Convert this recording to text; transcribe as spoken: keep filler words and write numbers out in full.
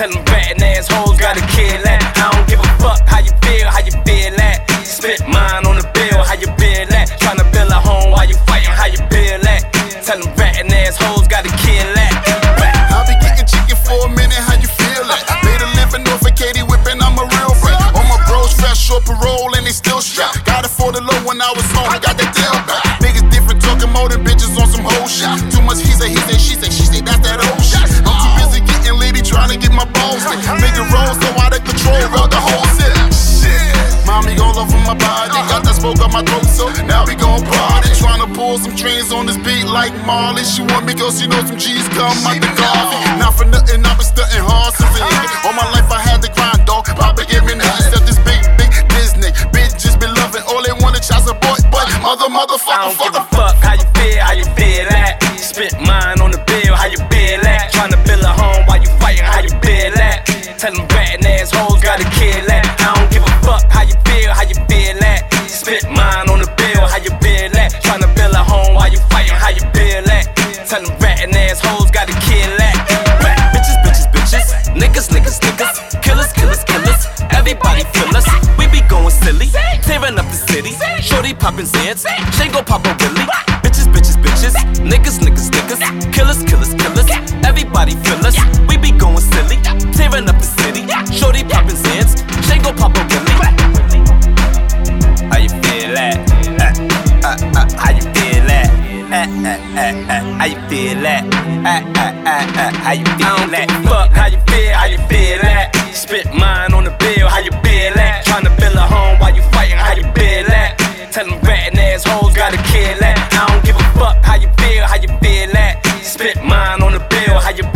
Tell them ratting assholes gotta kill that. I don't give a fuck how you feel, how you feel that. Spit mine on the bill, how you feel that. Tryna build a home while you fighting, how you feel that. Tell them ratting assholes gotta kill that. I be kicking chicken for a minute, how you feel that? Made a living off of Katie whipping, I'm a real friend. All my bros fresh on parole and they still strapped. Got it for the low when I was home, I got that deal back. Niggas different talking more than bitches on some whole shit. Too much he say, he say, she say, she say, that's that old shit. I'm too busy getting lady trying to get my bones thick. Nigga rolls so out of control, roll the whole city. Mommy all over my body, got that smoke up my throat, so now we gon' party. Tryna pull some trains on this beat like Marley. She want me cause she know some G's come out the coffee. Not for nothing, I've been stuntin' hard since a nigga. All my life I had to grind, dog. Papa give me nothing except this big, big Disney. Bitch just be loving, all they want is child support, but mother, motherfucker, fuck the fuck. How you feel, how you feel that? Spit mine on the bill, how you feel that? Tryna build a home while you fighting, how you feel that? Tell them ratting assholes gotta kill that. I don't give a fuck how you feel, how you feel that. Spit mine on the bill, how you feel that. Tryna build a home while you fighting, how you feel that. Tell them ratting assholes gotta kill that. Rat bitches, bitches, bitches. Niggas, niggas, niggas. Killers, killers, killers. Everybody feel us. We be going silly, tearing up the city. Shorty popping Zans, Shango poppin' Willie. Bitches, bitches, bitches. Niggas, niggas, niggas. Killers, killers, killers. Everybody feel us. We be going silly, tearing up the city. Shorty poppin' Zans, Shango poppin' Willie. How you feel that? Uh, uh, uh, how you feel that? Uh, uh, uh, uh, how you feel that? Uh, uh, uh, uh, how you feel that? Fuck how you feel, how you feel that? Spit mine on the bill, how you feel that? Tryna build a home while you fighting, how you feel that? Tell them ratting assholes gotta kill that. I don't give a fuck how you feel, how you feel that? Spit mine on the bill, how you